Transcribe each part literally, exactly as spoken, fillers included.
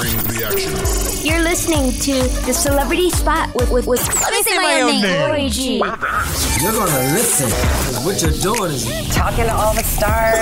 bring the action. You're listening to The Celebrity Spot with, with, with let me say my own name, Lori G. You're gonna listen, because what you're doing is talking to all the stars.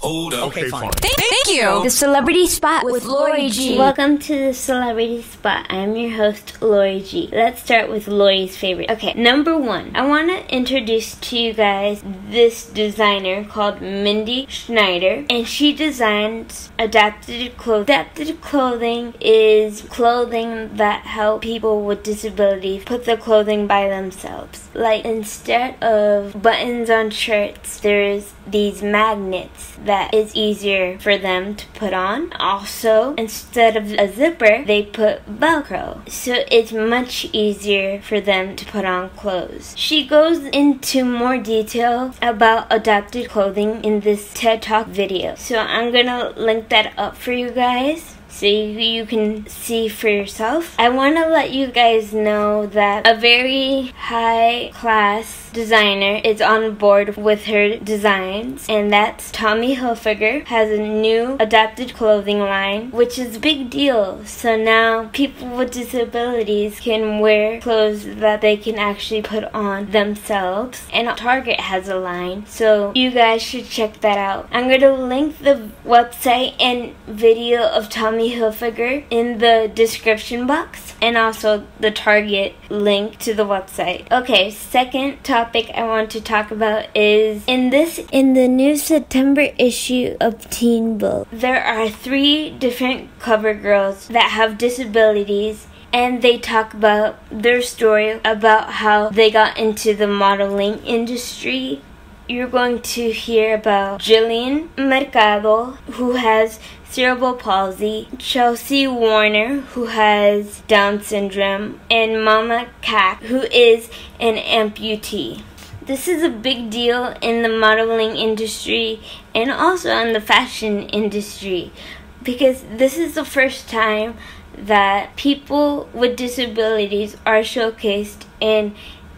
Hold up. Okay, fine. Thank, thank you. The Celebrity Spot with Lori G. Welcome to The Celebrity Spot. I'm your host, Lori G. Let's start with Lori's favorite. Okay, number one. I want to introduce to you guys this designer called Mindy Scheier, and she designs adapted clothing. Adapted clothing is clothing that help people with disabilities put their clothing by themselves. Like, instead of buttons on shirts, there's these magnets that is easier for them to put on. Also, instead of a zipper, they put Velcro, so it's much easier for them to put on clothes. She goes into more detail about adapted clothing in this TED Talk video, so I'm gonna link that up for you guys, so you can see for yourself. I want to let you guys know that a very high-class designer is on board with her designs, and that's Tommy Hilfiger has a new adapted clothing line, which is a big deal. So now people with disabilities can wear clothes that they can actually put on themselves, and Target has a line, so you guys should check that out. I'm going to link the website and video of Tommy Hilfiger in the description box, and also the Target link to the website. Okay, second topic I want to talk about is in this in the new September issue of Teen Vogue, there are three different cover girls that have disabilities, and they talk about their story about how they got into the modeling industry. You're going to hear about Jillian Mercado, who has cerebral palsy, Chelsea Warner, who has Down syndrome, and Mama Cax, who is an amputee. This is a big deal in the modeling industry and also in the fashion industry, because this is the first time that people with disabilities are showcased in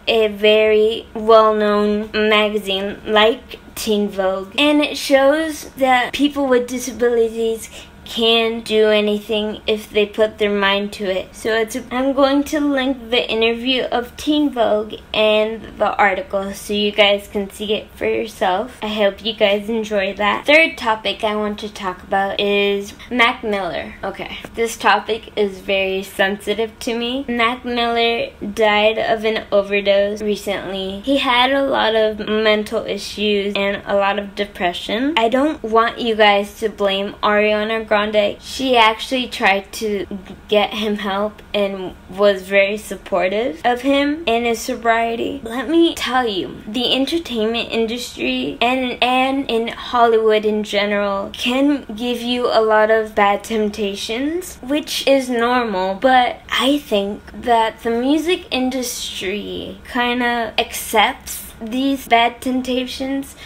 a very well-known magazine like Teen Vogue, and it shows that people with disabilities can do anything if they put their mind to it. So it's a, I'm going to link the interview of Teen Vogue and the article so you guys can see it for yourself. I hope you guys enjoy that. Third topic I want to talk about is Mac Miller. Okay, this topic is very sensitive to me. Mac Miller died of an overdose recently. He had a lot of mental issues and a lot of depression. I don't want you guys to blame Ariana Grande. She actually tried to get him help and was very supportive of him and his sobriety. Let me tell you, the entertainment industry and, and in Hollywood in general can give you a lot of bad temptations, which is normal, but I think that the music industry kind of accepts these bad temptations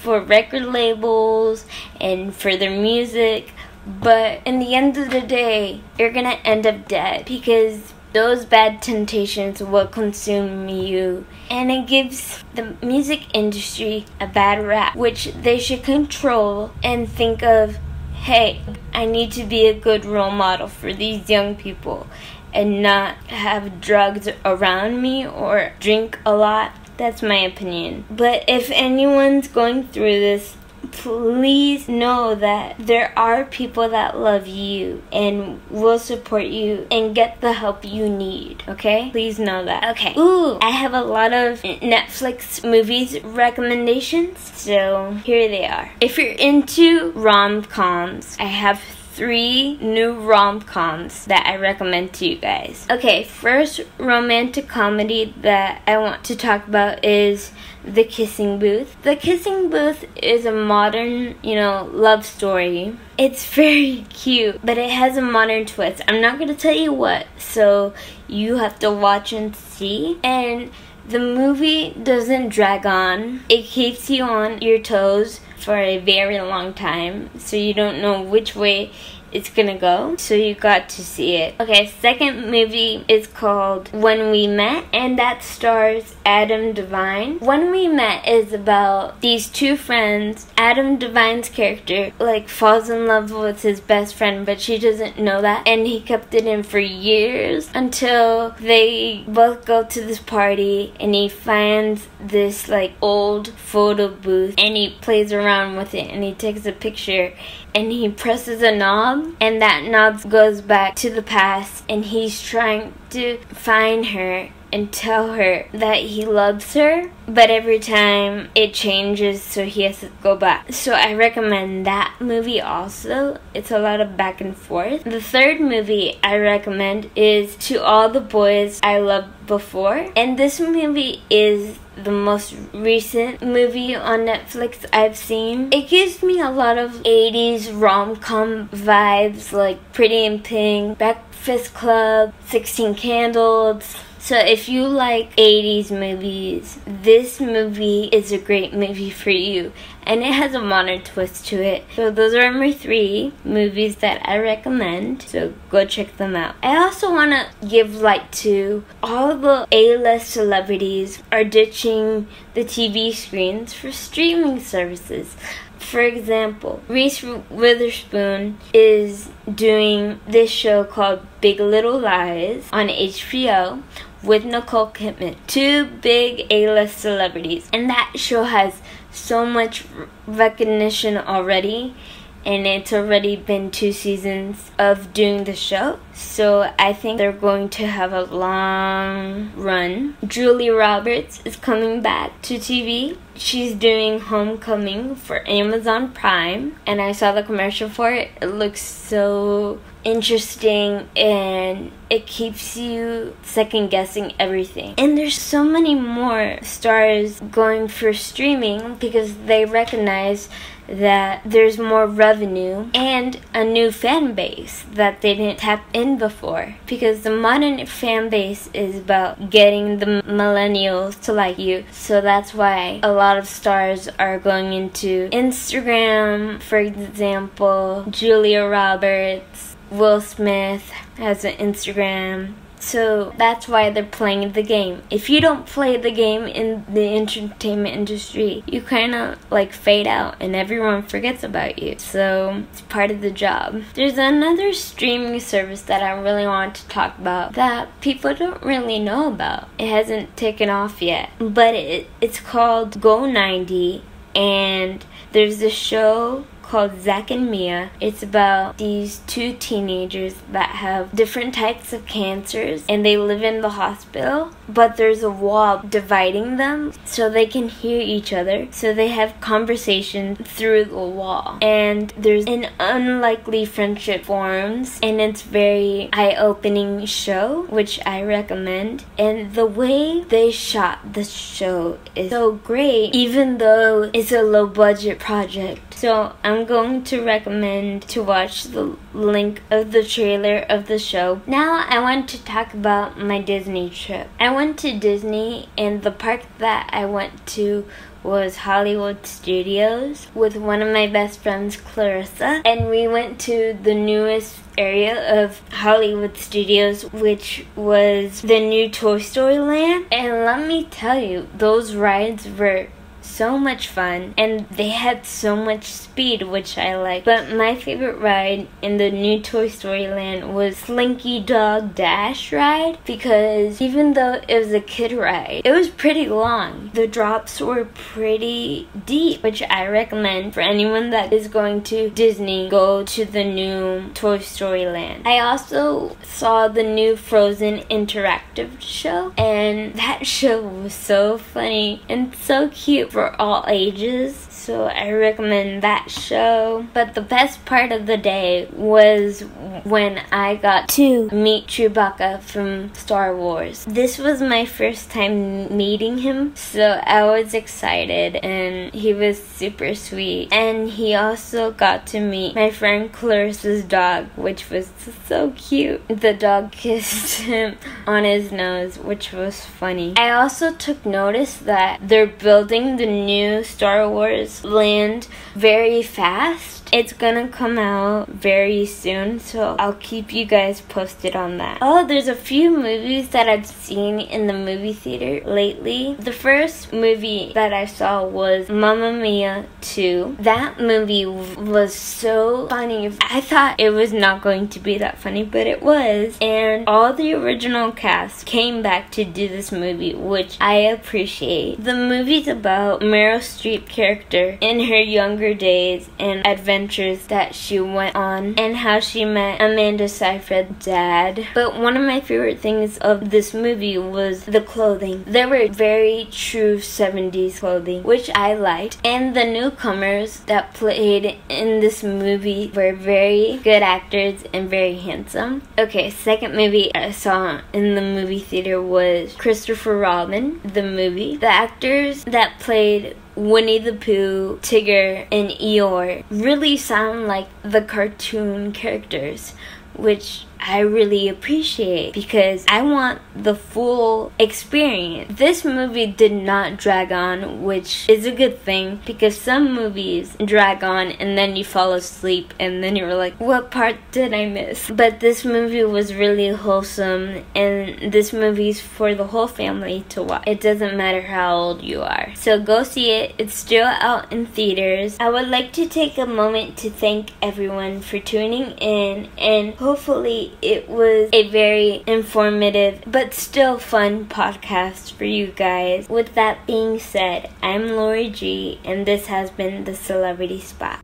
for record labels and for their music. But in the end of the day, you're gonna end up dead because those bad temptations will consume you. And it gives the music industry a bad rap, which they should control and think of, hey, I need to be a good role model for these young people and not have drugs around me or drink a lot. That's my opinion. But if anyone's going through this, please know that there are people that love you and will support you and get the help you need, okay? Please know that. Okay. Ooh, I have a lot of Netflix movies recommendations, so here they are. If you're into rom-coms, I have three new rom-coms that I recommend to you guys. Okay, first romantic comedy that I want to talk about is The Kissing Booth. The Kissing Booth is a modern, you know, love story. It's very cute, but it has a modern twist. I'm not going to tell you what, so you have to watch and see. And the movie doesn't drag on. It keeps you on your toes for a very long time, so you don't know which way it's gonna go, so you got to see it. Okay, second movie is called When We Met, and that stars Adam Devine. When We Met is about these two friends. Adam Devine's character, like, falls in love with his best friend, but she doesn't know that, and he kept it in for years until they both go to this party, and he finds this, like, old photo booth, and he plays around with it, and he takes a picture, and he presses a knob, and that knob goes back to the past, and he's trying to find her and tell her that he loves her, but every time it changes, so he has to go back. So I recommend that movie also. It's a lot of back and forth. The third movie I recommend is To All the Boys I Loved Before, and this movie is the most recent movie on Netflix I've seen. It gives me a lot of eighties rom-com vibes, like Pretty in Pink, Breakfast Club, sixteen candles. So if you like eighties movies, this movie is a great movie for you. And it has a modern twist to it. So those are my three movies that I recommend. So go check them out. I also want to give light to all the A-list celebrities are ditching the T V screens for streaming services. For example, Reese Witherspoon is doing this show called Big Little Lies on H B O with Nicole Kidman. Two big A-list celebrities. And that show has so much recognition already, and it's already been two seasons of doing the show, so I think they're going to have a long run. Julia Roberts is coming back to T V. She's doing Homecoming for Amazon Prime, and I saw the commercial for it. It looks so interesting, and it keeps you second guessing everything. And there's so many more stars going for streaming because they recognize that there's more revenue and a new fan base that they didn't tap in before, because the modern fan base is about getting the millennials to like you. So that's why a lot of stars are going into Instagram. For example, Julia Roberts, Will Smith has an Instagram. So that's why they're playing the game. If you don't play the game in the entertainment industry, you kind of like fade out and everyone forgets about you. So it's part of the job. There's another streaming service that I really want to talk about that people don't really know about. It hasn't taken off yet, but it, it's called Go ninety, and there's a show called Zac and Mia. It's about these two teenagers that have different types of cancers, and they live in the hospital, but there's a wall dividing them so they can hear each other, so they have conversations through the wall, and there's an unlikely friendship forms, and it's very eye-opening show, which I recommend. And the way they shot the show is so great, even though it's a low budget project. So I'm I'm going to recommend to watch the link of the trailer of the show. Now I want to talk about my Disney trip. I went to Disney, and the park that I went to was Hollywood Studios with one of my best friends, Clarissa, and we went to the newest area of Hollywood Studios, which was the new Toy Story Land. And let me tell you, those rides were so much fun, and they had so much speed, which I like. But my favorite ride in the new Toy Story Land was Slinky Dog Dash ride, because even though it was a kid ride, it was pretty long. The drops were pretty deep, which I recommend for anyone that is going to Disney. Go to the new Toy Story Land. I also saw the new Frozen interactive show, and that show was so funny and so cute for all ages, so I recommend that show. But the best part of the day was when I got to meet Chewbacca from Star Wars. This was my first time meeting him, so I was excited, and he was super sweet. And he also got to meet my friend Clarissa's dog, which was so cute. The dog kissed him on his nose, which was funny. I also took notice that they're building the new Star Wars land very fast, first. It's gonna come out very soon, so I'll keep you guys posted on that. Oh, there's a few movies that I've seen in the movie theater lately. The first movie that I saw was Mamma Mia two. That movie was so funny. I thought it was not going to be that funny, but it was. And all the original cast came back to do this movie, which I appreciate. The movie's about Meryl Streep character in her younger days and adventures that she went on and how she met Amanda Seyfried's dad. But one of my favorite things of this movie was the clothing. There were very true seventies clothing, which I liked. And the newcomers that played in this movie were very good actors and very handsome. Okay, second movie I saw in the movie theater was Christopher Robin, the movie. The actors that played Winnie the Pooh, Tigger, and Eeyore really sound like the cartoon characters, which I really appreciate because I want the full experience. This movie did not drag on, which is a good thing because some movies drag on and then you fall asleep and then you're like, what part did I miss? But this movie was really wholesome, and this movie's for the whole family to watch. It doesn't matter how old you are. So go see it. It's still out in theaters. I would like to take a moment to thank everyone for tuning in, and hopefully it was a very informative but still fun podcast for you guys. With that being said, I'm Lori G, and this has been The Celebrity Spot.